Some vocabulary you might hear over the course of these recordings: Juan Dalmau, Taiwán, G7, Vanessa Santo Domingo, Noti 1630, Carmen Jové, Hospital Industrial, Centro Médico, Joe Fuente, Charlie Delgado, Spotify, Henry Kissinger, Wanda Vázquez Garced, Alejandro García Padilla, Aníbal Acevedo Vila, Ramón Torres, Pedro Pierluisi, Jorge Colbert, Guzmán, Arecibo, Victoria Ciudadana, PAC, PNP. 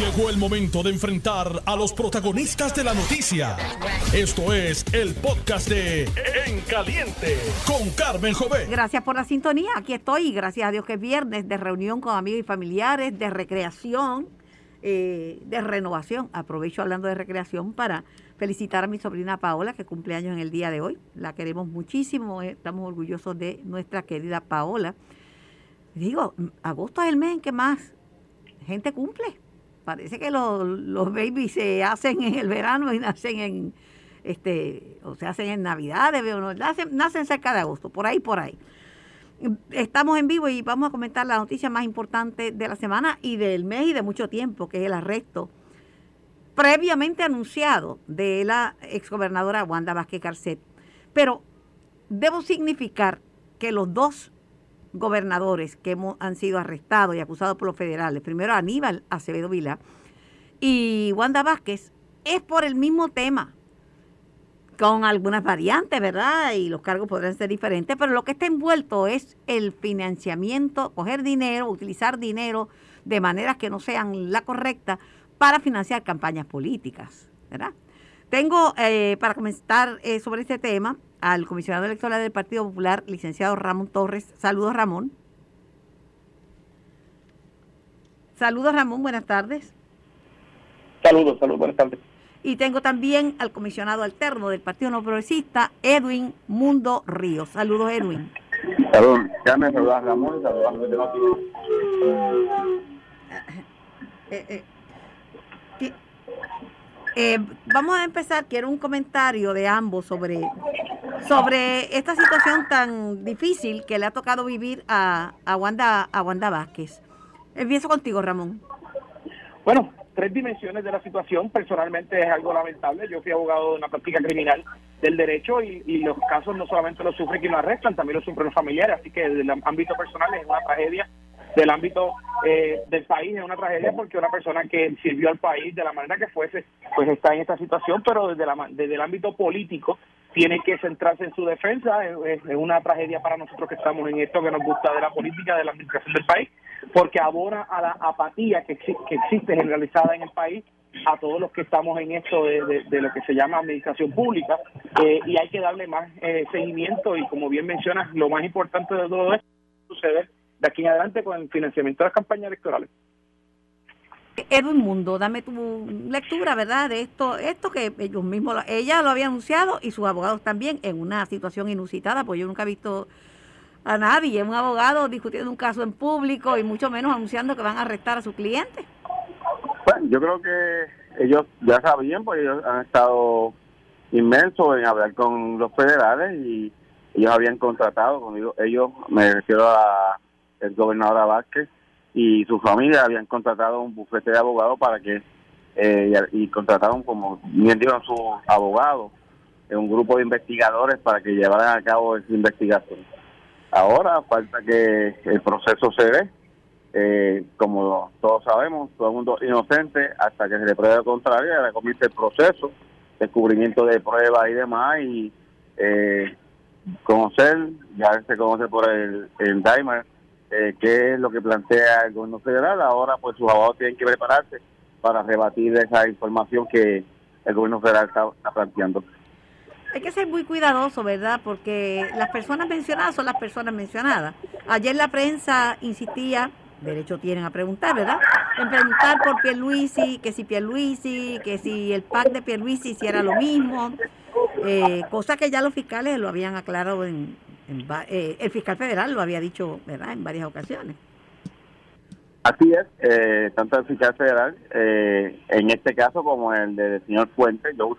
Llegó el momento de enfrentar a los protagonistas de la noticia. Esto es el podcast de En Caliente con Carmen Jové. Gracias por la sintonía. Aquí estoy y gracias a Dios que es viernes de reunión con amigos y familiares, de recreación, de renovación. Aprovecho hablando de recreación para felicitar a mi sobrina Paola, que cumple años en el día de hoy. La queremos muchísimo, estamos orgullosos de nuestra querida Paola. Digo, agosto es el mes en que más gente cumple. Parece que los babies se hacen en el verano y nacen en o se hacen en Navidades, ¿no? Nacen cerca de agosto, por ahí. Estamos en vivo y vamos a comentar la noticia más importante de la semana y del mes y de mucho tiempo, que es el arresto previamente anunciado de la exgobernadora Wanda Vázquez Garced. Pero debo significar que los dos gobernadores que han sido arrestados y acusados por los federales, primero Aníbal Acevedo Vila y Wanda Vázquez, es por el mismo tema, con algunas variantes, ¿verdad? Y los cargos podrán ser diferentes, pero lo que está envuelto es el financiamiento, coger dinero, utilizar dinero de maneras que no sean la correcta para financiar campañas políticas, ¿verdad? Tengo, para comentar sobre este tema, al comisionado electoral del Partido Popular, licenciado Ramón Torres. Saludos, Ramón. Saludos, Ramón. Buenas tardes. Saludos. Buenas tardes. Y tengo también al comisionado alterno del Partido No Progresista, Edwin Mundo Ríos. Saludos, Edwin. Saludos. Carmen, saludos, Ramón. Saludos, vamos a empezar. Quiero un comentario de ambos sobre esta situación tan difícil que le ha tocado vivir a Wanda Vázquez. Empiezo contigo, Ramón. Bueno, tres dimensiones de la situación. Personalmente es algo lamentable. Yo fui abogado de una práctica criminal del derecho y los casos no solamente los sufre quien lo arrestan, también los sufren los familiares. Así que desde el ámbito personal es una tragedia. Del ámbito del país es una tragedia, porque una persona que sirvió al país de la manera que fuese, pues está en esta situación, pero desde el ámbito político tiene que centrarse en su defensa. Es una tragedia para nosotros que estamos en esto que nos gusta de la política, de la administración del país, porque abona a la apatía que existe generalizada en el país a todos los que estamos en esto de lo que se llama administración pública, y hay que darle más seguimiento. Y como bien mencionas, lo más importante de todo esto sucede de aquí en adelante con el financiamiento de las campañas electorales. Edwin Mundo, dame tu lectura, ¿verdad?, de esto que ellos mismos, ella lo había anunciado y sus abogados también, en una situación inusitada, pues yo nunca he visto a nadie, un abogado discutiendo un caso en público y mucho menos anunciando que van a arrestar a sus clientes. Bueno, yo creo que ellos ya sabían, porque ellos han estado inmersos en hablar con los federales y ellos habían contratado, me refiero a el gobernador Vázquez y su familia, habían contratado un bufete de abogados para que y contrataron, como bien dijeron sus abogados, un grupo de investigadores para que llevaran a cabo esa investigación. Ahora falta que el proceso se dé. Como todos sabemos, todo el mundo es inocente hasta que se le pruebe lo contrario. Ahora comienza el proceso, descubrimiento de pruebas y demás, y ya se conoce por el Daimer, qué es lo que plantea el gobierno federal. Ahora pues sus abogados tienen que prepararse para rebatir esa información que el gobierno federal está planteando. Hay que ser muy cuidadoso, ¿verdad?, porque las personas mencionadas son las personas mencionadas. Ayer la prensa insistía, derecho tienen a preguntar, ¿verdad?, en preguntar por Pierluisi, que si el PAC de Pierluisi hiciera lo mismo, cosa que ya los fiscales lo habían aclarado el fiscal federal lo había dicho, ¿verdad?, en varias ocasiones. Así es, tanto el fiscal federal en este caso como el del señor Joe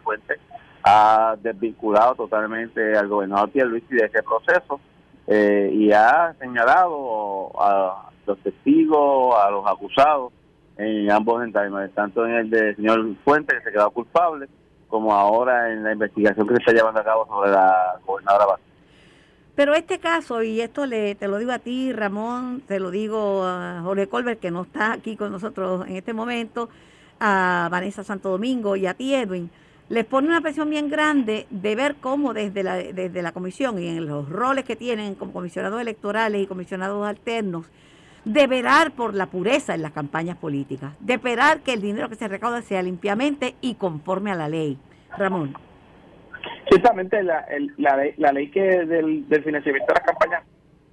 Fuente, ha desvinculado totalmente al gobernador Pierluisi de este proceso, y ha señalado a los testigos, a los acusados en ambos entablamientos, tanto en el del señor Fuente, que se quedó culpable, como ahora en la investigación que se está llevando a cabo sobre la gobernadora Vázquez. Pero este caso, y esto te lo digo a ti, Ramón, te lo digo a Jorge Colbert, que no está aquí con nosotros en este momento, a Vanessa Santo Domingo y a ti, Edwin, les pone una presión bien grande de ver cómo desde la comisión y en los roles que tienen como comisionados electorales y comisionados alternos de velar por la pureza en las campañas políticas, de velar que el dinero que se recauda sea limpiamente y conforme a la ley. Ramón. Ciertamente la ley que del financiamiento de las campañas,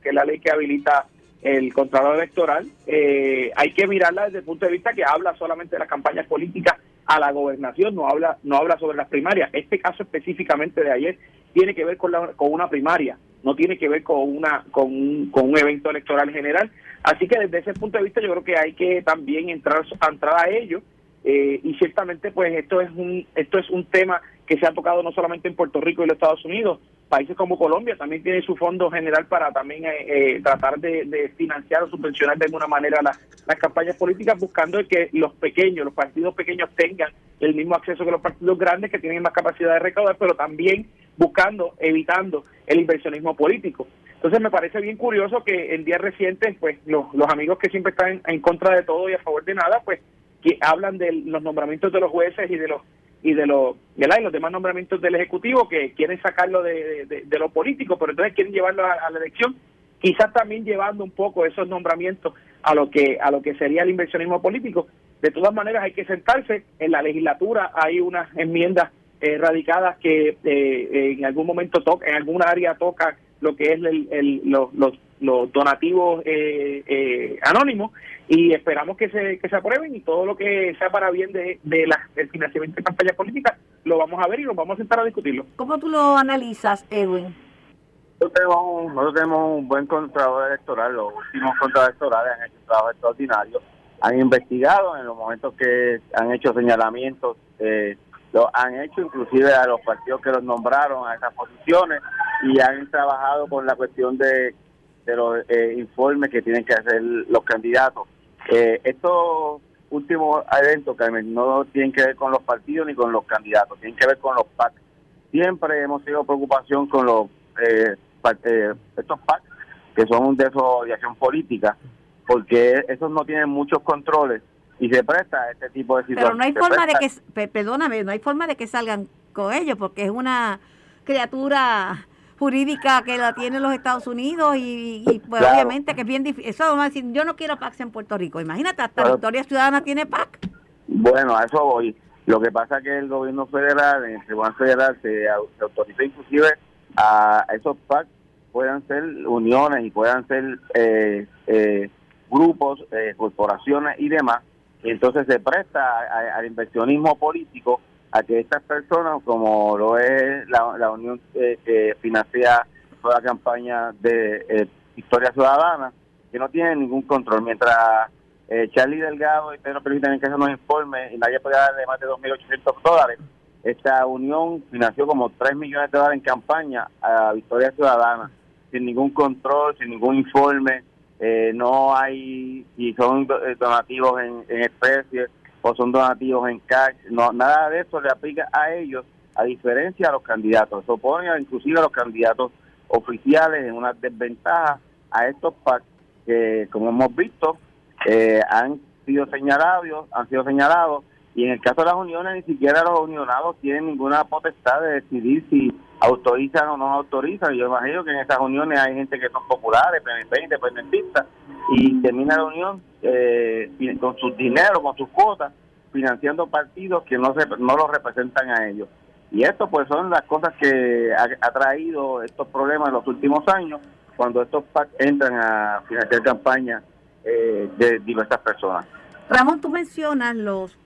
que es la ley que habilita el Contralor Electoral, hay que mirarla desde el punto de vista que habla solamente de las campañas políticas a la gobernación, no habla sobre las primarias. Este caso específicamente de ayer tiene que ver con una primaria, no tiene que ver con un evento electoral general. Así que desde ese punto de vista yo creo que hay que también entrar a ello, y ciertamente pues esto es un tema que se ha tocado no solamente en Puerto Rico y los Estados Unidos. Países como Colombia también tienen su fondo general para también tratar de financiar o subvencionar de alguna manera las campañas políticas, buscando que los partidos pequeños tengan el mismo acceso que los partidos grandes, que tienen más capacidad de recaudar, pero también evitando el inversionismo político. Entonces me parece bien curioso que en días recientes pues los amigos que siempre están en contra de todo y a favor de nada, pues que hablan de los nombramientos de los jueces y de los demás nombramientos del Ejecutivo, que quieren sacarlo de lo político, pero entonces quieren llevarlo a la elección, quizás también llevando un poco esos nombramientos a lo que sería el inversionismo político. De todas maneras hay que sentarse. En la legislatura hay unas enmiendas radicadas que en algún momento en alguna área toca lo que es los donativos anónimos, y esperamos que se aprueben, y todo lo que sea para bien del financiamiento de campañas políticas lo vamos a ver y nos vamos a sentar a discutirlo. ¿Cómo tú lo analizas, Edwin? Nosotros tenemos un buen contralor electoral. Los últimos contralores electorales han hecho un trabajo extraordinario, han investigado en los momentos que han hecho señalamientos, lo han hecho inclusive a los partidos que los nombraron a esas posiciones, y han trabajado con la cuestión de los informes que tienen que hacer los candidatos. Estos últimos eventos, Carmen, no tienen que ver con los partidos ni con los candidatos, tienen que ver con los PAC. Siempre hemos tenido preocupación con los estos PAC, que son un desorientación política, porque esos no tienen muchos controles y se presta este tipo de situaciones. Pero no hay forma de que salgan con ellos, porque es una criatura jurídica que la tienen los Estados Unidos y pues claro, obviamente que es bien difícil. Eso vamos a decir, yo no quiero PAC en Puerto Rico. Imagínate, hasta Victoria Ciudadana tiene PAC. Bueno, a eso voy. Lo que pasa es que el gobierno federal, el Tribunal Federal, se autorizó inclusive a esos PAC puedan ser uniones y puedan ser grupos, corporaciones y demás. Entonces se presta al inversionismo político, a que estas personas, como lo es la unión que financia toda la campaña de Victoria Ciudadana, que no tienen ningún control. Mientras Charlie Delgado y Pedro Pierluisi tienen que hacer unos informes y nadie podía darle más de $2,800, esta unión financió como $3 millones en campaña a Victoria Ciudadana, sin ningún control, sin ningún informe, no hay, y son donativos en especie, o son donativos en cash, no, nada de eso le aplica a ellos, a diferencia a los candidatos. Se oponen inclusive a los candidatos oficiales en una desventaja a estos PAC que, como hemos visto, han sido señalados, y en el caso de las uniones, ni siquiera los unionados tienen ninguna potestad de decidir si autorizan o no autorizan. Yo imagino que en esas uniones hay gente que son populares, PNP, independentistas, y termina la unión con sus dineros, con sus cuotas, financiando partidos que no los representan a ellos. Y esto pues son las cosas que ha traído estos problemas en los últimos años, cuando estos PAC entran a financiar campañas de diversas personas. Ramón, tú mencionas los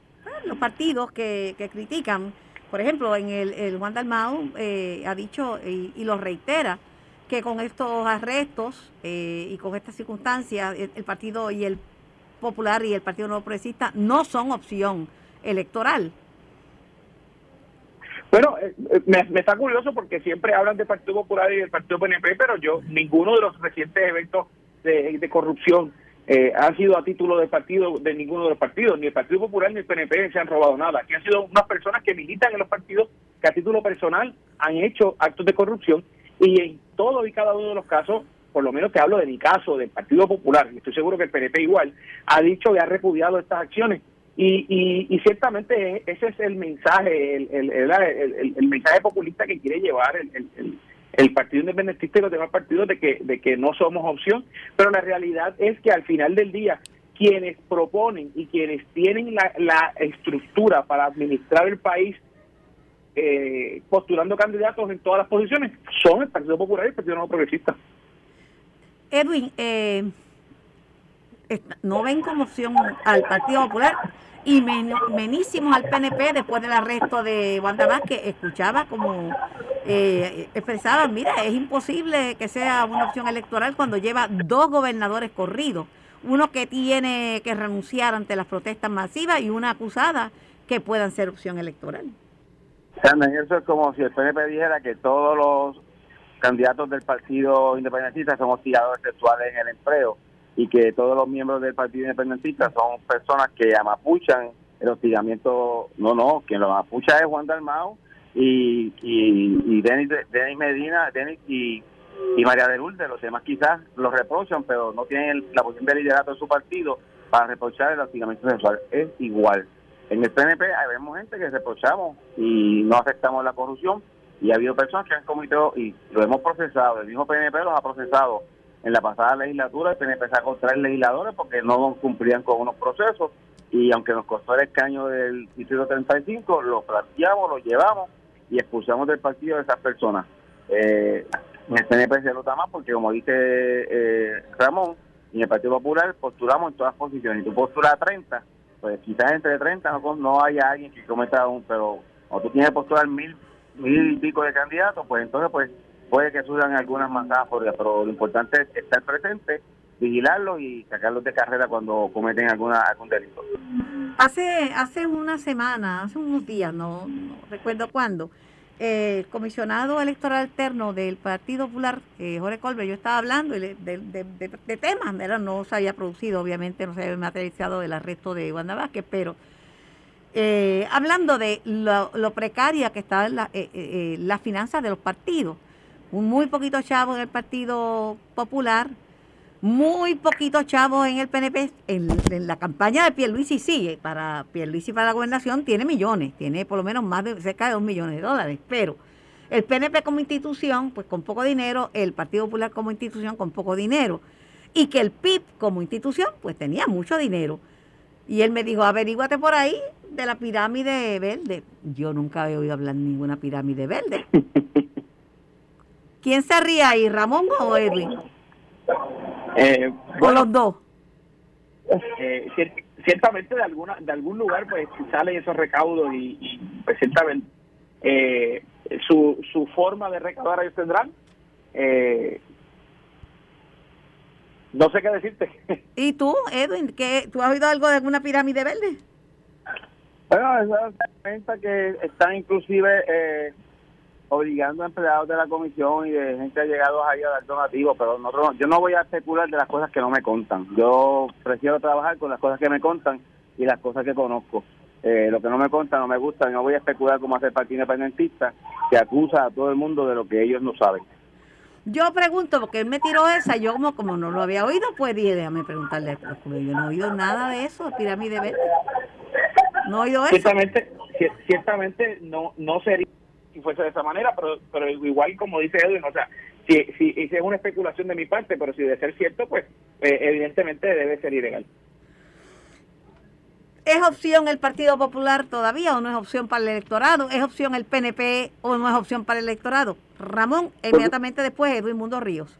partidos que critican. Por ejemplo, en el Juan Dalmau ha dicho y lo reitera, que con estos arrestos y con estas circunstancias, el Partido y el Popular y el Partido Nuevo Progresista no son opción electoral. Bueno, me está curioso porque siempre hablan del Partido Popular y del Partido PNP, pero ninguno de los recientes eventos de corrupción han sido a título de partido de ninguno de los partidos, ni el Partido Popular ni el PNP se han robado nada. Aquí han sido unas personas que militan en los partidos que a título personal han hecho actos de corrupción, y en todos y cada uno de los casos, por lo menos te hablo de mi caso, del Partido Popular, y estoy seguro que el PNP igual, ha dicho que ha repudiado estas acciones. Y ciertamente ese es el mensaje populista que quiere llevar el, el, el, El Partido Independentista y los demás partidos de que no somos opción, pero la realidad es que al final del día quienes proponen y quienes tienen la estructura para administrar el país postulando candidatos en todas las posiciones son el Partido Popular y el Partido Nuevo Progresista. Edwin, no ven como opción al Partido Popular y menísimos al PNP después del arresto de Wanda Vázquez. Escuchaba como expresaban, mira, es imposible que sea una opción electoral cuando lleva dos gobernadores corridos, uno que tiene que renunciar ante las protestas masivas y una acusada que puedan ser opción electoral. Carmen, eso es como si el PNP dijera que todos los candidatos del Partido Independentista son hostigadores sexuales en el empleo y que todos los miembros del Partido Independentista son personas que amapuchan el hostigamiento. No, quien lo amapucha es Juan Dalmau y Denis Medina, y María de Lourdes. Los demás quizás los reprochan, pero no tienen la posición de liderato de su partido para reprochar el hostigamiento sexual. Es igual. En el PNP vemos gente que reprochamos y no aceptamos la corrupción, y ha habido personas que han cometido, y lo hemos procesado, el mismo PNP los ha procesado. En la pasada legislatura el PNP sacó 3 legisladores porque no cumplían con unos procesos, y aunque nos costó el escaño del distrito 35, los planteamos, los llevamos y expulsamos del partido de esas personas. El PNP se nota más porque, como dice Ramón, y el Partido Popular postulamos en todas posiciones, y tú postulas a 30, pues quizás entre 30 no haya alguien que cometa aún, pero cuando tú tienes que postular 1,000 y pico de candidatos, pues entonces puede que surjan algunas manzanas, pero lo importante es estar presente, vigilarlos y sacarlos de carrera cuando cometen algún delito. Hace una semana, hace unos días, no recuerdo cuándo, el comisionado electoral alterno del Partido Popular, Jorge Colbert, yo estaba hablando de temas, ¿verdad? No se había producido, obviamente, no se había materializado el arresto de Wanda Vázquez, pero hablando de lo precaria que estaban las finanzas de los partidos. Muy poquito chavo en el Partido Popular, muy poquito chavo en el PNP. En la campaña de Pierluisi sigue, para Pierluisi para la gobernación tiene millones, tiene por lo menos más de cerca de $2 millones, pero el PNP como institución, pues con poco dinero, el Partido Popular como institución con poco dinero, y que el PIB como institución, pues tenía mucho dinero. Y él me dijo, averíguate por ahí de la pirámide verde. Yo nunca había oído hablar de ninguna pirámide verde. ¿Quién se ríe ahí, Ramón o Edwin? Bueno, ¿o los dos? Ciertamente de algún lugar pues salen esos recaudos y pues ciertamente su forma de recaudar ellos tendrán. No sé qué decirte. ¿Y tú, Edwin? ¿Tú has oído algo de alguna pirámide verde? Bueno, esas cuentas que están inclusive... obligando a empleados de la comisión y de gente allegados ahí a dar donativos, pero yo no voy a especular de las cosas que no me contan. Yo prefiero trabajar con las cosas que me contan y las cosas que conozco. Lo que no me contan no me gusta, no voy a especular como hace el Partido Independentista, que acusa a todo el mundo de lo que ellos no saben. Yo pregunto, porque él me tiró esa, yo como no lo había oído, pues déjame preguntarle, porque yo no he oído nada de eso, pirámide verde. No he oído eso. Ciertamente no sería... si fuese de esa manera, pero igual como dice Edwin, o sea, si es una especulación de mi parte, pero si debe ser cierto, pues evidentemente debe ser ilegal. ¿Es opción el Partido Popular todavía o no es opción para el electorado? ¿Es opción el PNP o no es opción para el electorado? Ramón, inmediatamente después Edwin Mundo Ríos.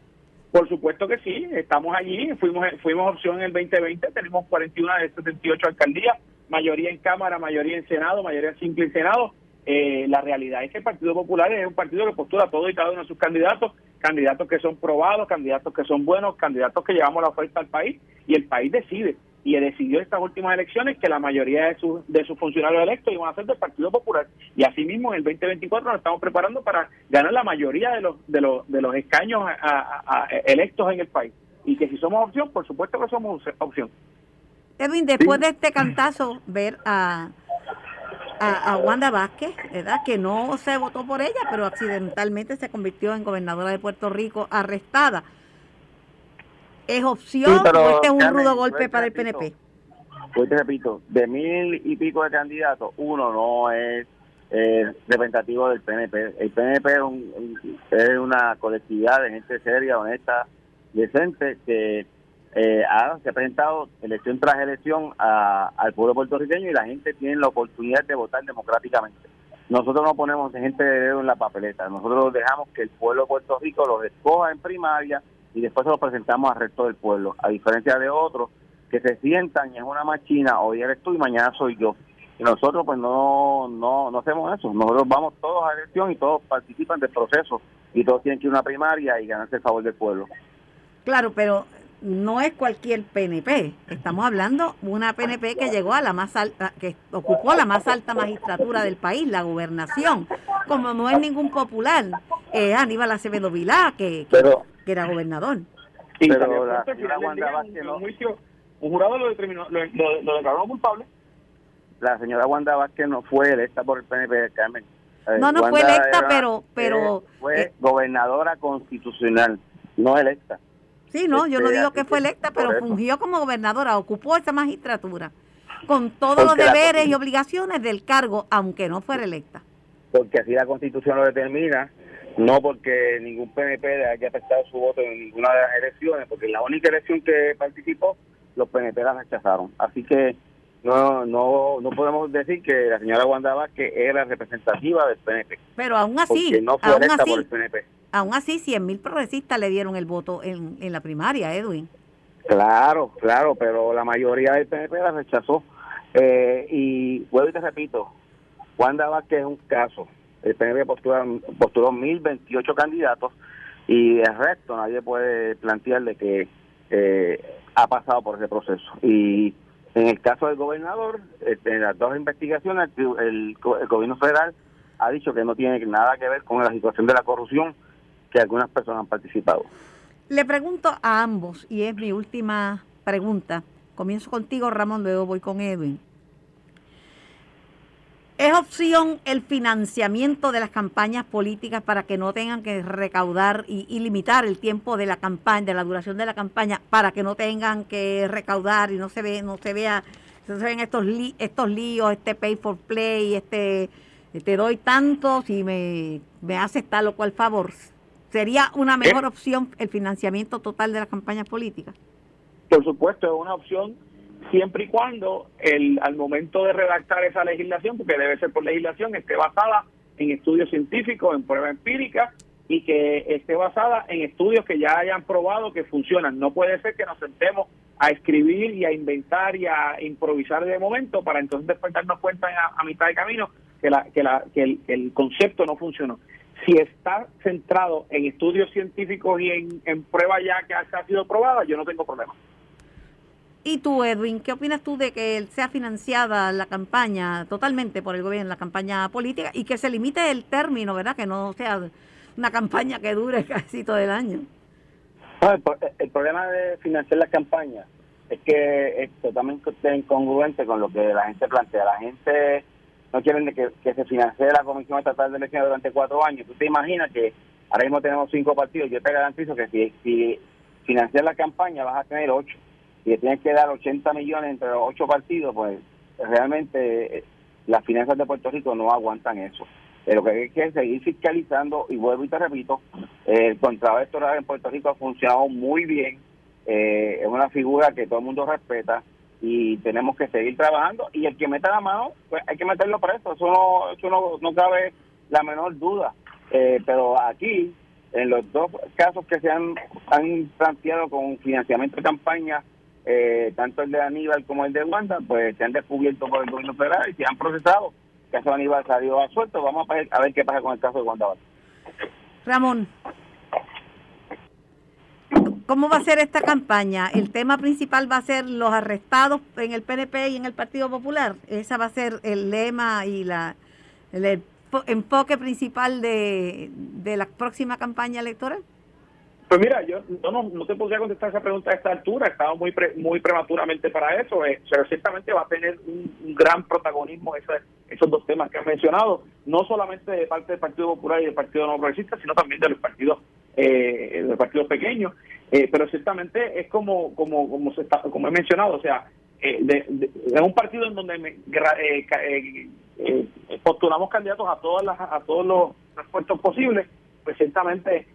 Por supuesto que sí, estamos allí, fuimos opción en el 2020, tenemos 41 de 78 alcaldías, mayoría en Cámara, mayoría en Senado, mayoría simple en Senado. La realidad es que el Partido Popular es un partido que postula todo y cada uno de sus candidatos que son probados, candidatos que son buenos, candidatos que llevamos la oferta al país, y el país decide, y decidió estas últimas elecciones que la mayoría de sus funcionarios electos iban a ser del Partido Popular, y así mismo en el 2024 nos estamos preparando para ganar la mayoría de los escaños electos en el país, y que si somos opción, por supuesto que somos opción. Edwin, después de este cantazo, ver a Wanda Vázquez, ¿verdad? Que no se votó por ella, pero accidentalmente se convirtió en gobernadora de Puerto Rico, arrestada. ¿Es opción o este es un rudo golpe para el PNP? Pues te repito, de 1,000 y pico de candidatos, uno no es representativo del PNP. El PNP es una colectividad de gente seria, honesta, decente, que se ha presentado elección tras elección al pueblo puertorriqueño, y la gente tiene la oportunidad de votar democráticamente. Nosotros no ponemos gente de dedo en la papeleta, nosotros dejamos que el pueblo de Puerto Rico los escoja en primaria y después se los presentamos al resto del pueblo, a diferencia de otros que se sientan y es una machina, hoy eres tú y mañana soy yo. Y nosotros pues no hacemos eso, nosotros vamos todos a elección y todos participan del proceso y todos tienen que ir a una primaria y ganarse el favor del pueblo. Claro, pero no es cualquier PNP, estamos hablando de una PNP que llegó a la más alta, que ocupó la más alta magistratura del país, la gobernación, como no es ningún popular, Aníbal Acevedo Vila, que era gobernador. Sí, pero la Wanda Vázquez, no, un jurado lo determinó, lo declaró culpable. La señora Wanda Vázquez no fue electa por el PNP, Carmen. No fue electa, pero fue gobernadora constitucional, no electa. Sí, no, yo no digo que fue electa, pero fungió como gobernadora, ocupó esa magistratura con todos los deberes y obligaciones del cargo, aunque no fuera electa. Porque así la Constitución lo determina, no porque ningún PNP haya prestado su voto en ninguna de las elecciones, porque en la única elección que participó, los PNP la rechazaron. Así que no podemos decir que la señora Wanda Vázquez era representativa del PNP. Pero aún así, porque no fue electa por el PNP. Aún así, 100,000 progresistas le dieron el voto en la primaria, Edwin. Claro, pero la mayoría del PNP la rechazó. Y vuelvo y te repito, Wanda Vázquez es un caso. El PNP postuló 1,028 candidatos y el resto nadie puede plantearle que ha pasado por ese proceso. Y en el caso del gobernador, en las dos investigaciones, el gobierno federal ha dicho que no tiene nada que ver con la situación de la corrupción que algunas personas han participado. Le pregunto a ambos, y es mi última pregunta. Comienzo contigo, Ramón, luego voy con Edwin. ¿Es opción el financiamiento de las campañas políticas para que no tengan que recaudar y limitar el tiempo de la campaña, de la duración de la campaña, para que no tengan que recaudar y no se ven estos líos, pay for play, te doy tanto si me haces tal o cual favor? ¿Sería una mejor opción el financiamiento total de las campañas políticas? Por supuesto, es una opción siempre y cuando al momento de redactar esa legislación, porque debe ser por legislación, esté basada en estudios científicos, en prueba empírica, y que esté basada en estudios que ya hayan probado que funcionan. No puede ser que nos sentemos a escribir y a inventar y a improvisar de momento para entonces después darnos cuenta a mitad de camino que el concepto no funcionó. Si está centrado en estudios científicos y en pruebas ya que ha sido probada, yo no tengo problema. Y tú, Edwin, ¿qué opinas tú de que sea financiada la campaña totalmente por el gobierno, la campaña política, y que se limite el término, verdad, que no sea una campaña que dure casi todo el año? El problema de financiar la campaña es que es totalmente incongruente con lo que la gente plantea. La gente no quieren que se financie la Comisión Estatal de Elecciones durante 4 años. ¿Tú te imaginas que ahora mismo tenemos 5 partidos? Yo te garantizo que si financias la campaña vas a tener 8. Y le tienes que dar 80 millones entre los 8 partidos, pues realmente las finanzas de Puerto Rico no aguantan eso. Lo que hay que seguir fiscalizando, y vuelvo y te repito, el contrato electoral en Puerto Rico ha funcionado muy bien, es una figura que todo el mundo respeta, y tenemos que seguir trabajando, y el que meta la mano, pues hay que meterlo preso, eso no cabe la menor duda. Pero aquí, en los 2 casos que se han planteado con financiamiento de campaña, tanto el de Aníbal como el de Wanda, pues se han descubierto por el gobierno federal y se han procesado. El caso de Aníbal salió a suelto, vamos a ver qué pasa con el caso de Wanda. Ramón, ¿cómo va a ser esta campaña? ¿El tema principal va a ser los arrestados en el PNP y en el Partido Popular? ¿Esa va a ser el lema y el enfoque principal de la próxima campaña electoral? Pues mira, yo no te podría contestar esa pregunta a esta altura, estaba muy prematuramente para eso, pero ciertamente va a tener un gran protagonismo esos 2 temas que has mencionado, no solamente de parte del Partido Popular y del Partido No Progresista, sino también de los partidos pequeños, pero ciertamente es como he mencionado, o sea, de un partido en donde postulamos candidatos a todas las a todos los puestos posibles, pues ciertamente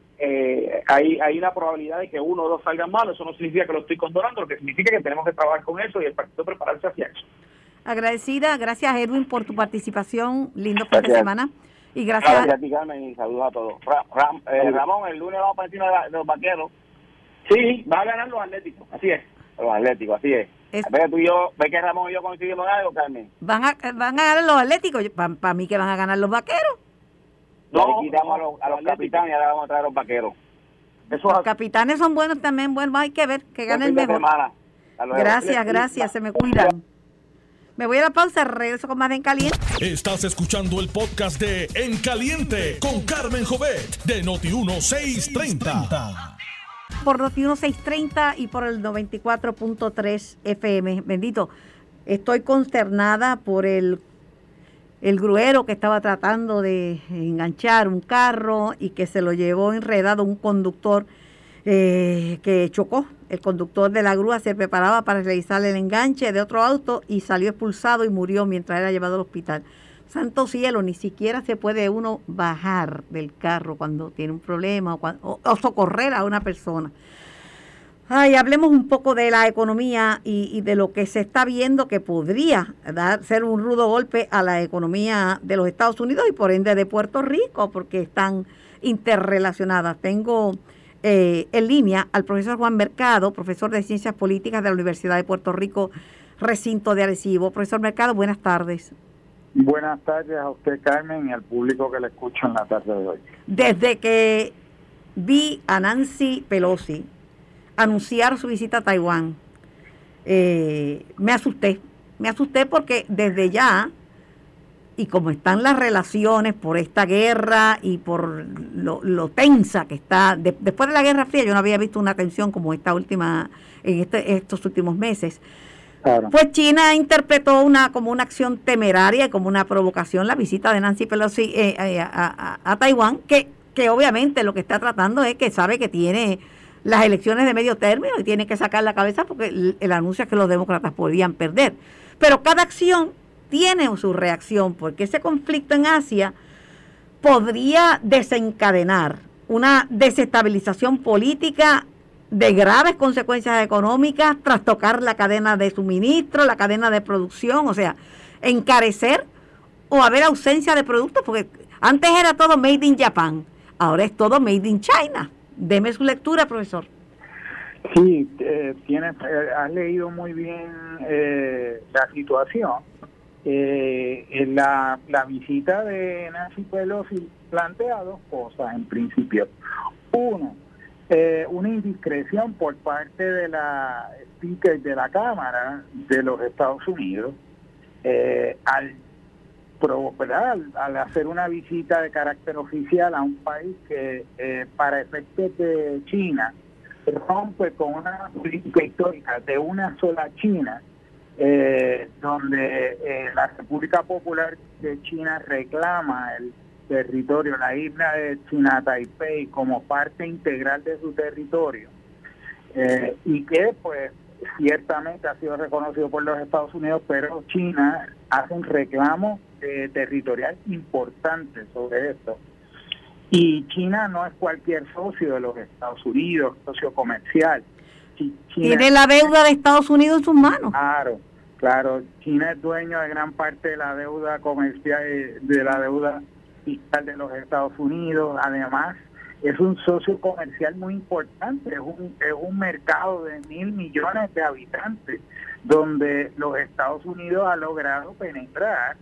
hay la probabilidad de que uno o dos salgan mal. Eso no significa que lo estoy condonando, lo que significa que tenemos que trabajar con eso y el partido prepararse hacia eso. Agradecida, gracias Edwin por tu participación, lindo fin de semana. Y gracias a ti, Carmen, y saludos a todos. Ramón, el lunes vamos para encima de los vaqueros. Sí, va a ganar los atléticos, así es. Los atléticos, así es. Pero tú y yo, ¿ves que Ramón y yo coincidimos algo, Carmen? Van a ganar los atléticos. Para mí que van a ganar los vaqueros. No, le quitamos a los capitanes y ahora vamos a traer a los vaqueros. Los capitanes son buenos también, bueno, hay que ver que ganen mejor. Gracias, se me cuidan. Me voy a la pausa, regreso con más de En Caliente. Estás escuchando el podcast de En Caliente con Carmen Jovet de Noti 1630. Por Noti 1630 y por el 94.3 FM. Bendito, estoy consternada por el gruero que estaba tratando de enganchar un carro y que se lo llevó enredado un conductor que chocó. El conductor de la grúa se preparaba para realizar el enganche de otro auto y salió expulsado y murió mientras era llevado al hospital. Santo cielo, ni siquiera se puede uno bajar del carro cuando tiene un problema o socorrer a una persona. Ay, hablemos un poco de la economía y de lo que se está viendo que podría ser un rudo golpe a la economía de los Estados Unidos y por ende de Puerto Rico, porque están interrelacionadas. Tengo en línea al profesor Juan Mercado, profesor de Ciencias Políticas de la Universidad de Puerto Rico, recinto de Arecibo. Profesor Mercado, buenas tardes. Buenas tardes a usted, Carmen, y al público que le escucha en la tarde de hoy. Desde que vi a Nancy Pelosi anunciar su visita a Taiwán, me asusté porque desde ya, y como están las relaciones por esta guerra y por lo tensa que está, después de la Guerra Fría yo no había visto una tensión como esta última, en estos últimos meses. Claro. Pues China interpretó como una acción temeraria y como una provocación la visita de Nancy Pelosi a Taiwán, que obviamente lo que está tratando es que sabe que tiene las elecciones de medio término y tiene que sacar la cabeza porque el anuncio es que los demócratas podían perder. Pero cada acción tiene su reacción, porque ese conflicto en Asia podría desencadenar una desestabilización política de graves consecuencias económicas, trastocar la cadena de suministro, la cadena de producción, o sea, encarecer o haber ausencia de productos, porque antes era todo made in Japan, ahora es todo made in China. Deme su lectura, profesor. Sí, has leído muy bien la situación. La visita de Nancy Pelosi plantea dos cosas en principio. Uno, una indiscreción por parte de la Speaker de la Cámara de los Estados Unidos al hacer una visita de carácter oficial a un país que para efectos de China rompe con una política histórica de una sola China, donde la República Popular de China reclama el territorio, la isla de China Taipei como parte integral de su territorio, y que pues ciertamente ha sido reconocido por los Estados Unidos, pero China hace un reclamo territorial importante sobre esto. Y China no es cualquier socio de los Estados Unidos, socio comercial. Tiene la deuda de Estados Unidos en sus manos. Claro, China es dueño de gran parte de la deuda comercial, de la deuda fiscal de los Estados Unidos. Además, es un socio comercial muy importante, es un mercado de 1,000 millones de habitantes, donde los Estados Unidos ha logrado penetrar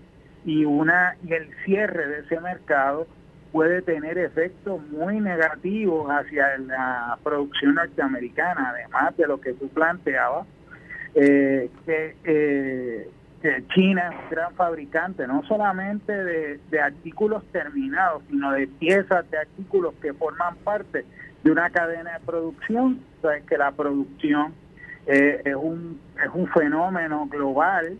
y el cierre de ese mercado puede tener efectos muy negativos hacia la producción norteamericana, además de lo que tú planteabas, que China es un gran fabricante, no solamente de artículos terminados, sino de piezas de artículos que forman parte de una cadena de producción. O sea, que la producción es un fenómeno global,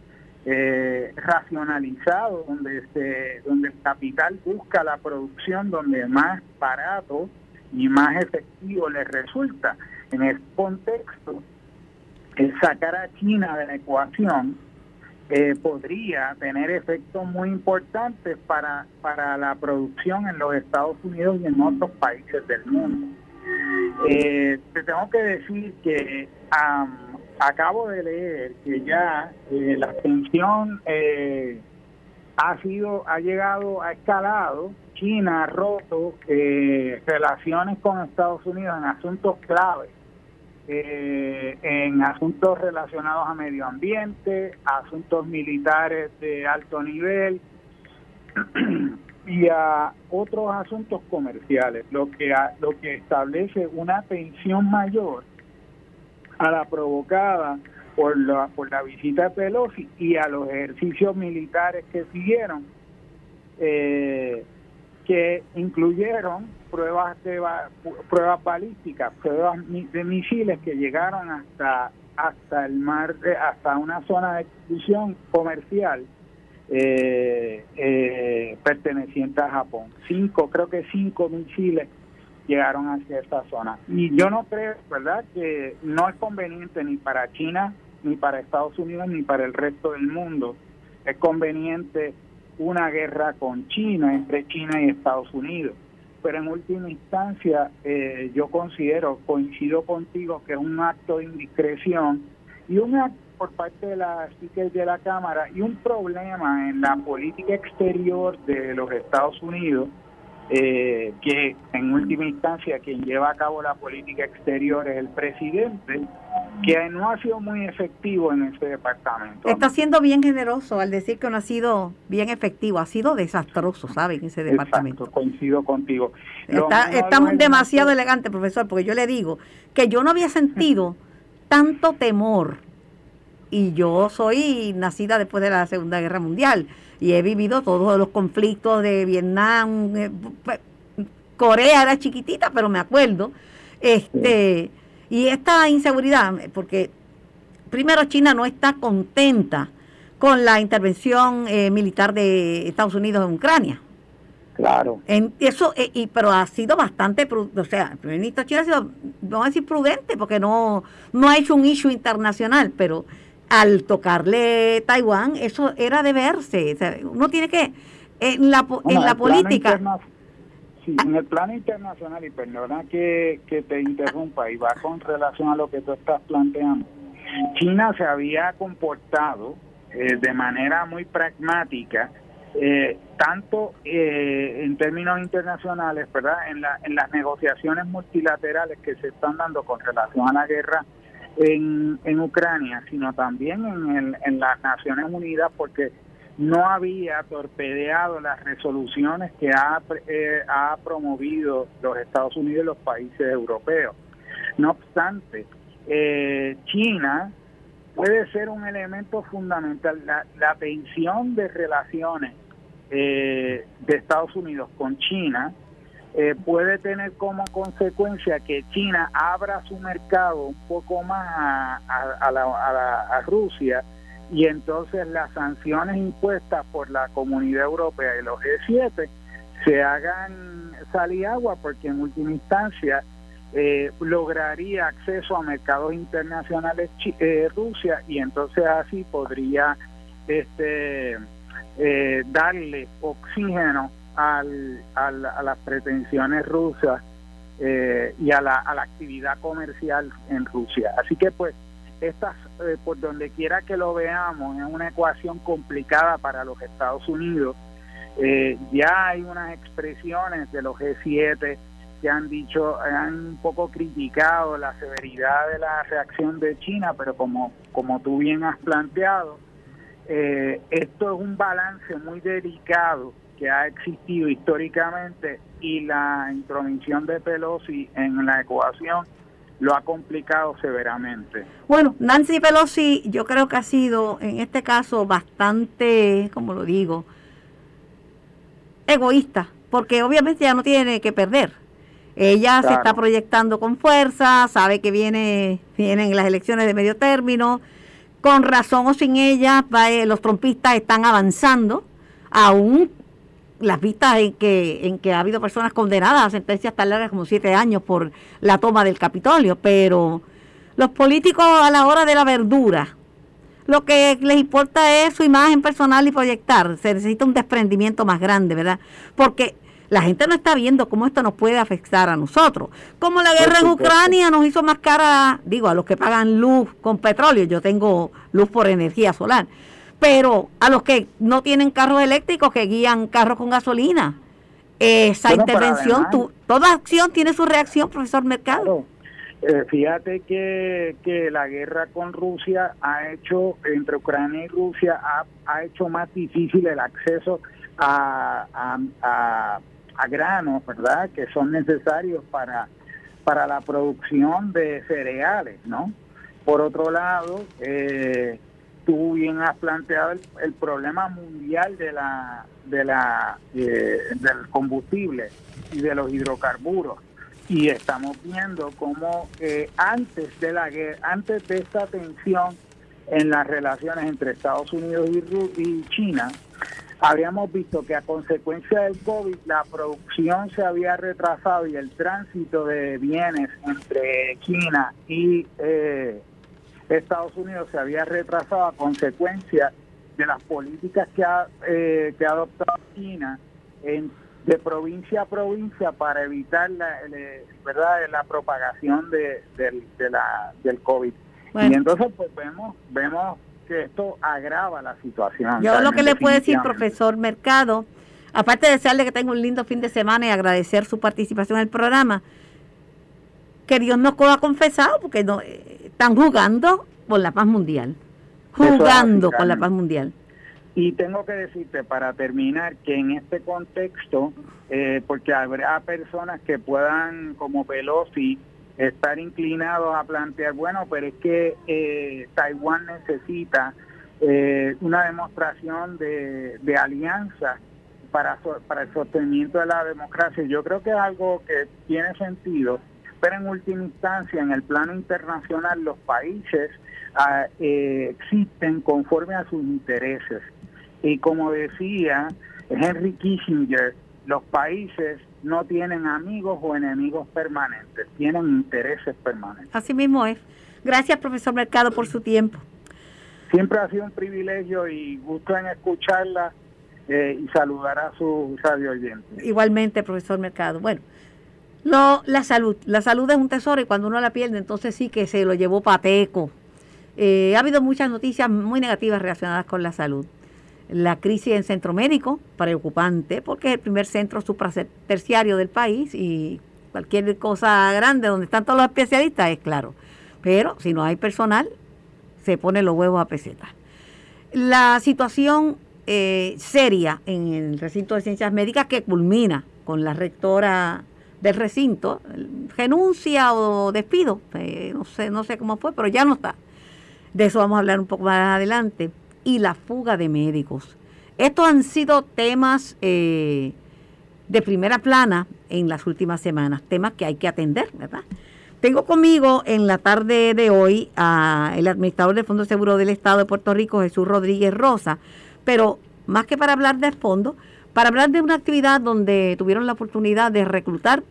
racionalizado, donde el capital busca la producción donde más barato y más efectivo le resulta. En ese contexto, el sacar a China de la ecuación podría tener efectos muy importantes para la producción en los Estados Unidos y en otros países del mundo. Te tengo que decir que acabo de leer que ya la tensión ha llegado, ha escalado. China ha roto relaciones con Estados Unidos en asuntos claves. En asuntos relacionados a medio ambiente, a asuntos militares de alto nivel y a otros asuntos comerciales, lo que establece una tensión mayor a la provocada por la visita de Pelosi y a los ejercicios militares que siguieron, que incluyeron pruebas balísticas, pruebas de misiles que llegaron hasta el mar, hasta una zona de exclusión comercial perteneciente a Japón. 5 misiles llegaron hacia esta zona. Y yo no creo, ¿verdad?, que no es conveniente ni para China, ni para Estados Unidos, ni para el resto del mundo. Es conveniente una guerra con China, entre China y Estados Unidos. Pero en última instancia, yo considero, coincido contigo, que es un acto de indiscreción y un acto por parte de la Speaker de la Cámara y un problema en la política exterior de los Estados Unidos, que en última instancia quien lleva a cabo la política exterior es el presidente, que no ha sido muy efectivo en este departamento. Está siendo bien generoso al decir que no ha sido bien efectivo, ha sido desastroso, ¿saben? Ese departamento. Exacto, coincido contigo. Estamos demasiado elegantes, profesor, porque yo le digo que yo no había sentido tanto temor, y yo soy nacida después de la Segunda Guerra Mundial, y he vivido todos los conflictos de Vietnam, Corea era chiquitita, pero me acuerdo, Y esta inseguridad, porque primero China no está contenta con la intervención militar de Estados Unidos en Ucrania. Claro. Pero ha sido bastante, o sea, el primer ministro de China ha sido, vamos a decir, prudente, porque no ha hecho un issue internacional, pero al tocarle Taiwán, eso era de verse. O sea, uno tiene que, en la política... Sí, en el plano internacional, y perdona que te interrumpa, y va con relación a lo que tú estás planteando, China se había comportado de manera muy pragmática, tanto en términos internacionales, ¿verdad?, en las negociaciones multilaterales que se están dando con relación a la guerra en Ucrania, sino también en las Naciones Unidas, porque no había torpedeado las resoluciones que ha promovido los Estados Unidos y los países europeos. No obstante, China puede ser un elemento fundamental. La tensión de relaciones de Estados Unidos con China puede tener como consecuencia que China abra su mercado un poco más a Rusia, y entonces las sanciones impuestas por la Comunidad Europea y los G7 se hagan sal y agua, porque en última instancia lograría acceso a mercados internacionales Rusia, y entonces así podría darle oxígeno a las pretensiones rusas y a la actividad comercial en Rusia. Así que pues por donde quiera que lo veamos, es una ecuación complicada para los Estados Unidos. Ya hay unas expresiones de los G7 que han un poco criticado la severidad de la reacción de China, pero como tú bien has planteado, esto es un balance muy delicado que ha existido históricamente, y la intromisión de Pelosi en la ecuación lo ha complicado severamente. Bueno, Nancy Pelosi yo creo que ha sido en este caso bastante, como lo digo, egoísta, porque obviamente ya no tiene que perder. Ella claro. Se está proyectando con fuerza, sabe que vienen las elecciones de medio término, con razón o sin ella, los trompistas están avanzando, aún las vistas en que ha habido personas condenadas a sentencias tan largas como 7 años por la toma del Capitolio, pero los políticos a la hora de la verdura lo que les importa es su imagen personal y proyectar. Se necesita un desprendimiento más grande, ¿verdad? Porque la gente no está viendo cómo esto nos puede afectar a nosotros. Como la guerra en Ucrania nos hizo más cara, digo, a los que pagan luz con petróleo. Yo tengo luz por energía solar. Pero a los que no tienen carros eléctricos, que guían carros con gasolina. Esa intervención, toda acción tiene su reacción, profesor Mercado. Claro. Fíjate que la guerra con Rusia ha hecho, entre Ucrania y Rusia, ha hecho más difícil el acceso a granos, ¿verdad?, que son necesarios para la producción de cereales, ¿no? Por otro lado, tú bien has planteado el problema mundial del combustible y de los hidrocarburos. Y estamos viendo cómo antes de la guerra, antes de esta tensión en las relaciones entre Estados Unidos y China, habíamos visto que a consecuencia del COVID la producción se había retrasado y el tránsito de bienes entre China y Estados Unidos se había retrasado a consecuencia de las políticas que ha adoptado China de provincia a provincia para evitar la propagación del COVID. Bueno. Y entonces pues vemos que esto agrava la situación. Yo lo que le puedo decir, profesor Mercado, aparte de desearle que tenga un lindo fin de semana y agradecer su participación en el programa, que Dios nos coja confesado, porque no, están jugando por la paz mundial. Jugando con la paz mundial. Y tengo que decirte, para terminar, que en este contexto, porque habrá personas que puedan, como Pelosi, estar inclinados a plantear, bueno, pero es que Taiwán necesita una demostración de alianza para el sostenimiento de la democracia. Yo creo que es algo que tiene sentido, pero en última instancia, en el plano internacional, los países existen conforme a sus intereses. Y como decía Henry Kissinger, los países no tienen amigos o enemigos permanentes, tienen intereses permanentes. Así mismo es. Gracias, profesor Mercado, por su tiempo. Siempre ha sido un privilegio y gusto en escucharla y saludar a sus radio oyentes. Igualmente, profesor Mercado. Bueno, la salud es un tesoro y cuando uno la pierde, entonces sí que se lo llevó pateco. Ha habido muchas noticias muy negativas relacionadas con la salud. La crisis en Centro Médico, preocupante, porque es el primer centro supraterciario del país y cualquier cosa grande donde están todos los especialistas es claro. Pero si no hay personal, se ponen los huevos a pesetas. La situación seria en el recinto de ciencias médicas que culmina con la rectora del recinto, renuncia o despido, no sé cómo fue, pero ya no está. De eso vamos a hablar un poco más adelante. Y la fuga de médicos. Estos han sido temas de primera plana en las últimas semanas, temas que hay que atender, ¿verdad? Tengo conmigo en la tarde de hoy al administrador del Fondo de Seguro del Estado de Puerto Rico, Jesús Rodríguez Rosa, pero más que para hablar del fondo, para hablar de una actividad donde tuvieron la oportunidad de reclutar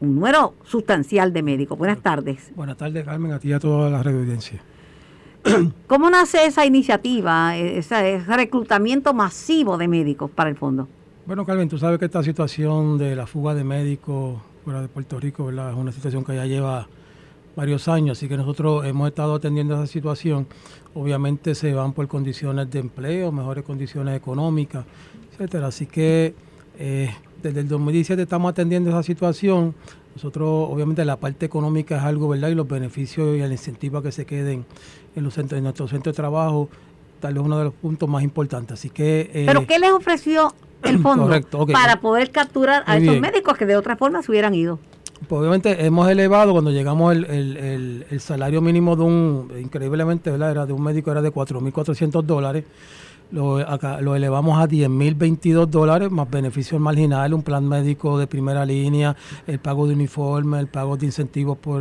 un número sustancial de médicos. Buenas tardes. Buenas tardes, Carmen, a ti y a toda la audiencia. ¿Cómo nace esa iniciativa, ese reclutamiento masivo de médicos para el fondo? Bueno, Carmen, tú sabes que esta situación de la fuga de médicos fuera de Puerto Rico, ¿verdad?, es una situación que ya lleva varios años, así que nosotros hemos estado atendiendo esa situación. Obviamente se van por condiciones de empleo, mejores condiciones económicas, etcétera. Así que desde el 2017 estamos atendiendo esa situación. Nosotros, obviamente, la parte económica es algo, ¿verdad?, y los beneficios y el incentivo a que se queden en nuestro centro de trabajo, tal vez uno de los puntos más importantes. Así que ¿pero qué les ofreció el fondo para poder capturar a esos médicos que de otra forma se hubieran ido? Pues obviamente hemos elevado, cuando llegamos el salario mínimo increíblemente, ¿verdad?, era de un médico, era de $4,400. lo elevamos a $10.022 más beneficios marginales, un plan médico de primera línea, el pago de uniforme, el pago de incentivos por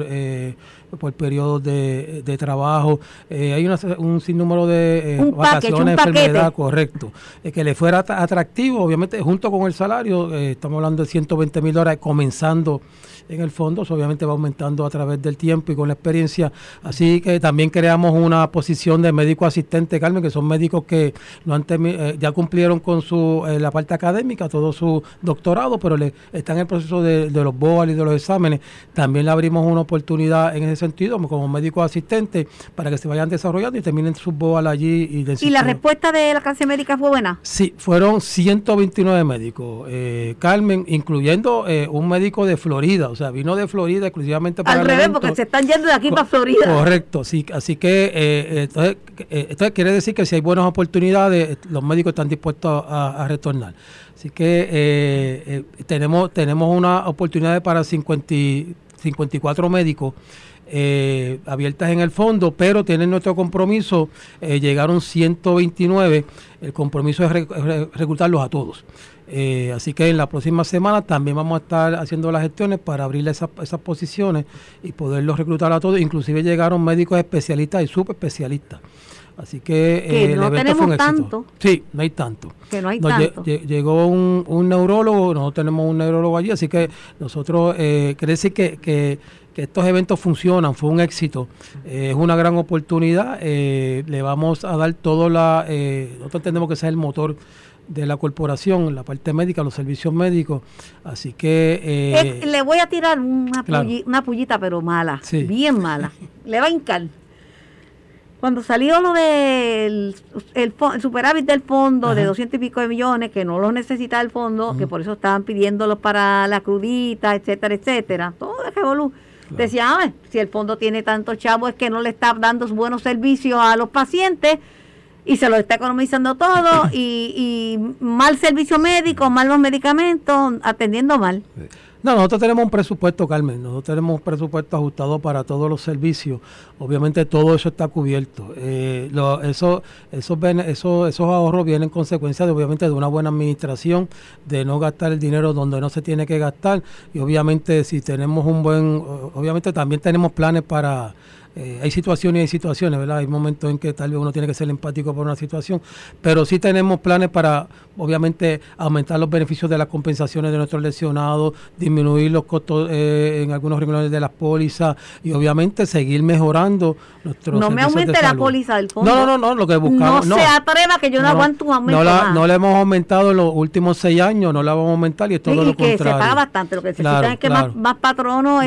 periodos de trabajo. Hay un sinnúmero de vacaciones, enfermedad, correcto. Que le fuera atractivo, obviamente, junto con el salario, estamos hablando de $120.000 comenzando en el fondo, obviamente va aumentando a través del tiempo y con la experiencia. Así que también creamos una posición de médico asistente, Carmen, que son médicos que no han ya cumplieron con su la parte académica, todo su doctorado, pero están en el proceso de los BOAL y de los exámenes. También le abrimos una oportunidad en ese sentido como médicos asistentes para que se vayan desarrollando y terminen sus BOAL allí. ¿Y la respuesta de la clase médica fue buena? Sí, fueron 129 médicos, Carmen, incluyendo un médico de Florida, o sea, vino de Florida exclusivamente para... Al revés, porque se están yendo de aquí para Florida. Correcto, sí, así que entonces quiere decir que si hay buenas oportunidades, los médicos están dispuestos a retornar. Así que tenemos una oportunidad para 54 médicos abiertas en el fondo, pero tienen nuestro compromiso, llegaron 129, el compromiso es reclutarlos a todos. Así que en la próxima semana también vamos a estar haciendo las gestiones para abrir esas posiciones y poderlos reclutar a todos. Inclusive llegaron médicos especialistas y subespecialistas. Así que no el evento fue un éxito. Sí, no hay tanto. Que no hay tanto. Llegó un neurólogo, no tenemos un neurólogo allí, así que nosotros, quiere decir que estos eventos funcionan, fue un éxito, es una gran oportunidad, le vamos a dar todo nosotros entendemos que ese es el motor de la corporación, la parte médica, los servicios médicos, así que... le voy a tirar una pullita, pero mala, sí, bien mala, le va a hincar. Cuando salió lo del el superávit del fondo, ajá, de 200 y pico de millones, que no los necesita el fondo, uh-huh, que por eso estaban pidiéndolos para la crudita, etcétera, etcétera, todo es revolú. Claro. Decía, si el fondo tiene tantos chavos es que no le está dando buenos servicios a los pacientes y se los está economizando todo y mal servicio médico, mal los medicamentos, atendiendo mal. Sí. No, nosotros tenemos un presupuesto, Carmen, nosotros tenemos un presupuesto ajustado para todos los servicios. Obviamente todo eso está cubierto. Esos ahorros vienen en consecuencia de, obviamente, de una buena administración, de no gastar el dinero donde no se tiene que gastar. Y obviamente si tenemos obviamente también tenemos planes para... hay situaciones y hay situaciones, ¿verdad? Hay momentos en que tal vez uno tiene que ser empático por una situación, pero sí tenemos planes para, obviamente, aumentar los beneficios de las compensaciones de nuestros lesionados, disminuir los costos en algunos renglones de las pólizas y, obviamente, seguir mejorando nuestros servicios de salud. No me aumente la póliza del fondo. No, lo que buscamos. No se atreva, que yo no aguanto un aumento más. No la hemos aumentado en los últimos 6 años, no la vamos a aumentar y es todo lo contrario. Y que se paga bastante, lo que se necesita es que más patronos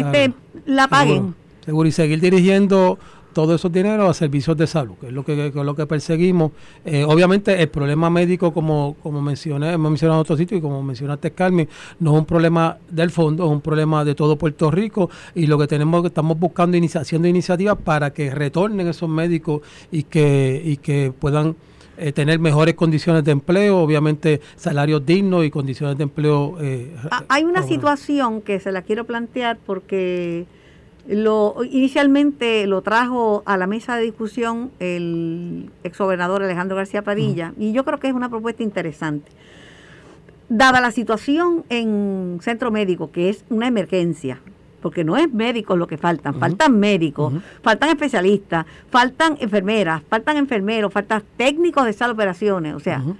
la paguen. Seguro, y seguir dirigiendo todo esos dinero a servicios de salud, que es lo que perseguimos. Obviamente el problema médico, como hemos mencionado en otro sitio y como mencionaste, Carmen, no es un problema del fondo, es un problema de todo Puerto Rico, y lo que estamos buscando haciendo iniciativas para que retornen esos médicos y que puedan tener mejores condiciones de empleo, obviamente salarios dignos y condiciones de empleo. Hay una situación que se la quiero plantear porque... Inicialmente lo trajo a la mesa de discusión el exgobernador Alejandro García Padilla, uh-huh, y yo creo que es una propuesta interesante. Dada la situación en Centro Médico, que es una emergencia, porque no es médicos lo que faltan, uh-huh, faltan médicos, uh-huh, faltan especialistas, faltan enfermeras, faltan enfermeros, faltan técnicos de sala de operaciones, o sea, uh-huh,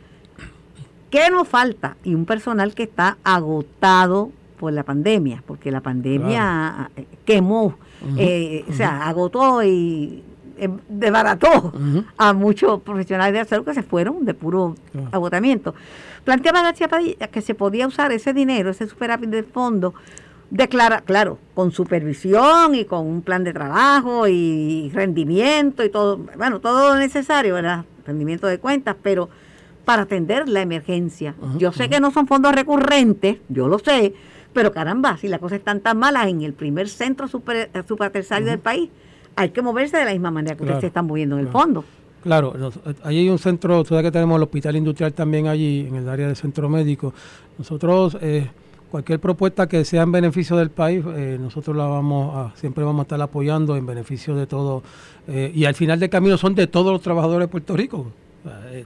¿qué nos falta? Y un personal que está agotado por la pandemia, porque la pandemia, claro, quemó, uh-huh, o sea, agotó y desbarató, uh-huh, a muchos profesionales de la salud que se fueron de puro, uh-huh, agotamiento. Planteaba García Padilla que se podía usar ese dinero, ese superávit del fondo, claro, con supervisión y con un plan de trabajo y rendimiento y todo, bueno, todo lo necesario, ¿verdad? Rendimiento de cuentas, pero para atender la emergencia. Uh-huh, yo sé, uh-huh, que no son fondos recurrentes, yo lo sé, pero caramba, si las cosas están tan malas en el primer centro superterciario, uh-huh, del país, hay que moverse de la misma manera que, claro, ustedes se están moviendo, claro, en el fondo. Claro, allí hay un centro, ustedes que tenemos el Hospital Industrial también allí, en el área del Centro Médico. Nosotros, cualquier propuesta que sea en beneficio del país, nosotros siempre vamos a estar apoyando en beneficio de todo, y al final del camino son de todos los trabajadores de Puerto Rico.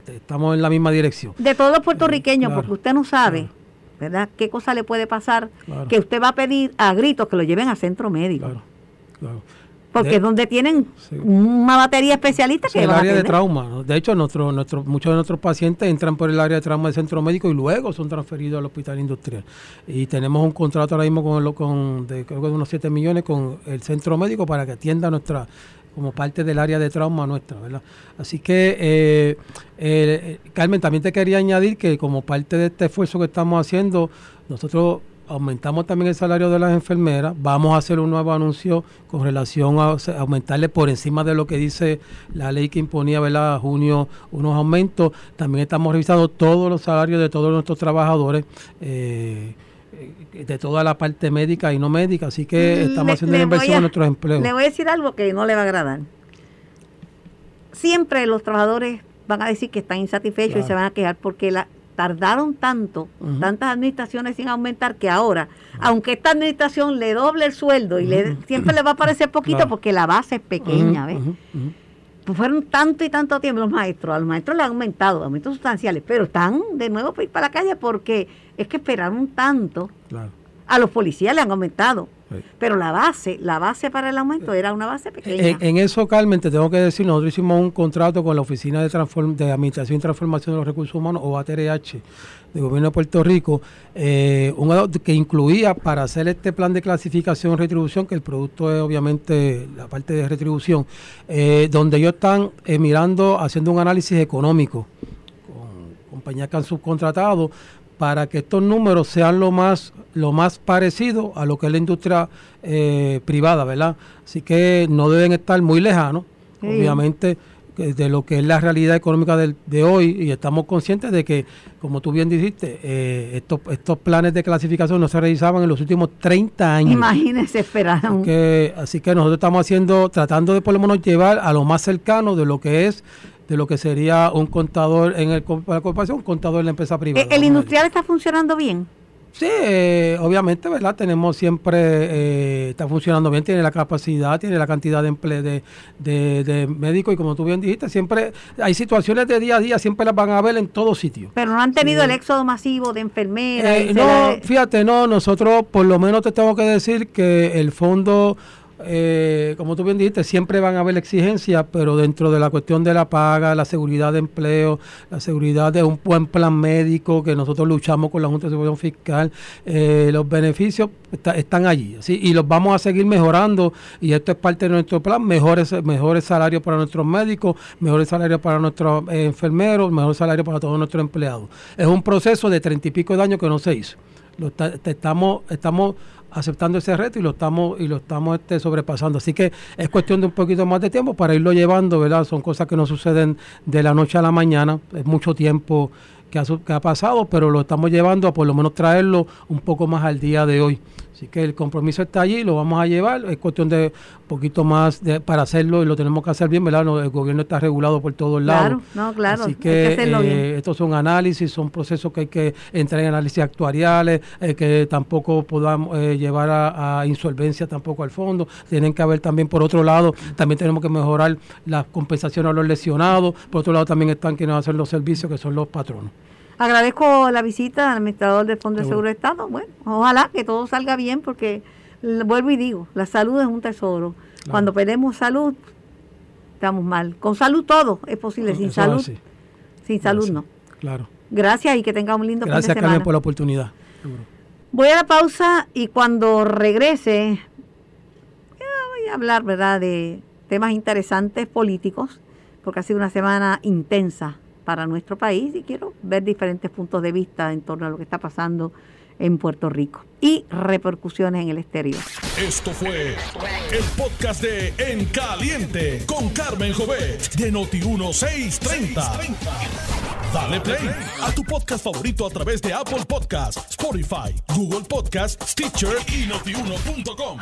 Estamos en la misma dirección. De todos los puertorriqueños, claro, porque usted no sabe, claro, ¿verdad?, qué cosa le puede pasar, claro, que usted va a pedir a gritos que lo lleven a Centro Médico. Claro, claro. Porque es donde tienen, sí, una batería especialista que va a atender. El área de trauma, ¿no? De hecho, muchos de nuestros pacientes entran por el área de trauma del Centro Médico y luego son transferidos al Hospital Industrial. Y tenemos un contrato ahora mismo creo que de unos 7 millones con el Centro Médico para que atienda nuestra, como parte del área de trauma nuestra, ¿verdad? Así que, Carmen, también te quería añadir que como parte de este esfuerzo que estamos haciendo, nosotros aumentamos también el salario de las enfermeras. Vamos a hacer un nuevo anuncio con relación a aumentarle por encima de lo que dice la ley que imponía, ¿verdad?, junio, unos aumentos. También estamos revisando todos los salarios de todos nuestros trabajadores, de toda la parte médica y no médica. Así que estamos haciendo una inversión en nuestros empleos. Le voy a decir algo que no le va a agradar. Siempre los trabajadores van a decir que están insatisfechos, claro, y se van a quejar porque tardaron tanto, uh-huh, tantas administraciones sin aumentar, que ahora, uh-huh, aunque esta administración le doble el sueldo y siempre le va a parecer poquito, claro, porque la base es pequeña, ¿ves? Uh-huh. Uh-huh. Pues fueron tanto y tanto tiempo a los maestros les han aumentado, aumentos sustanciales, pero están de nuevo para la calle porque es que esperaron tanto, claro, a los policías le han aumentado. Pero la base para el aumento era una base pequeña. En eso, Carmen, te tengo que decir, nosotros hicimos un contrato con la Oficina de Administración y Transformación de los Recursos Humanos, o ATRH, del Gobierno de Puerto Rico, que incluía para hacer este plan de clasificación y retribución, que el producto es obviamente la parte de retribución, donde ellos están haciendo un análisis económico con compañías que han subcontratado, para que estos números sean lo más parecido a lo que es la industria privada, ¿verdad? Así que no deben estar muy lejanos, sí, obviamente, de lo que es la realidad económica de hoy, y estamos conscientes de que, como tú bien dijiste, estos planes de clasificación no se realizaban en los últimos 30 años. Imagínense, esperaron. Así que nosotros estamos tratando de por lo menos llevar a lo más cercano de lo que es, de lo que sería un contador en la corporación, un contador en la empresa privada. ¿El industrial está funcionando bien? Sí, obviamente, ¿verdad? Tenemos siempre, está funcionando bien, tiene la capacidad, tiene la cantidad de empleo de médicos, y como tú bien dijiste, siempre hay situaciones de día a día, siempre las van a ver en todo sitio. Pero no han tenido el éxodo masivo de enfermeras. Nosotros por lo menos te tengo que decir que el fondo, como tú bien dijiste, siempre van a haber exigencias, pero dentro de la cuestión de la paga, la seguridad de empleo, la seguridad de un buen plan médico, que nosotros luchamos con la Junta de Supervisión Fiscal, los beneficios están allí, ¿sí?, y los vamos a seguir mejorando, y esto es parte de nuestro plan: mejores salarios para nuestros médicos, mejores salarios para nuestros enfermeros, mejores salarios para todos nuestros empleados. Es un proceso de 30 y pico de años que no se hizo. Estamos aceptando ese reto y lo estamos sobrepasando. Así que es cuestión de un poquito más de tiempo para irlo llevando, ¿verdad? Son cosas que no suceden de la noche a la mañana, es mucho tiempo que ha pasado, pero lo estamos llevando a por lo menos traerlo un poco más al día de hoy. Así que el compromiso está allí, lo vamos a llevar, es cuestión de un poquito más para hacerlo, y lo tenemos que hacer bien, ¿verdad? El gobierno está regulado por todos lados. Claro, no, claro. Así que, hay que hacerlo bien. Estos son análisis, son procesos que hay que entrar en análisis actuariales, que tampoco podamos llevar a insolvencia tampoco al fondo. Tienen que haber también, por otro lado, también tenemos que mejorar las compensaciones a los lesionados. Por otro lado, también están quienes hacen los servicios, que son los patronos. Agradezco la visita al administrador del Fondo de Seguro del Estado. Bueno, ojalá que todo salga bien, porque vuelvo y digo, la salud es un tesoro. Claro. Cuando perdemos salud, estamos mal. Con salud todo es posible, sin salud no. Claro. Gracias y que tenga un lindo fin de semana. Gracias, Carmen, por la oportunidad. Seguro. Voy a la pausa y cuando regrese voy a hablar, ¿verdad?, de temas interesantes políticos, porque ha sido una semana intensa para nuestro país, y quiero ver diferentes puntos de vista en torno a lo que está pasando en Puerto Rico y repercusiones en el exterior. Esto fue el podcast de En Caliente con Carmen Jové de Noti 1630. Dale play a tu podcast favorito a través de Apple Podcasts, Spotify, Google Podcasts, Stitcher y Notiuno.com.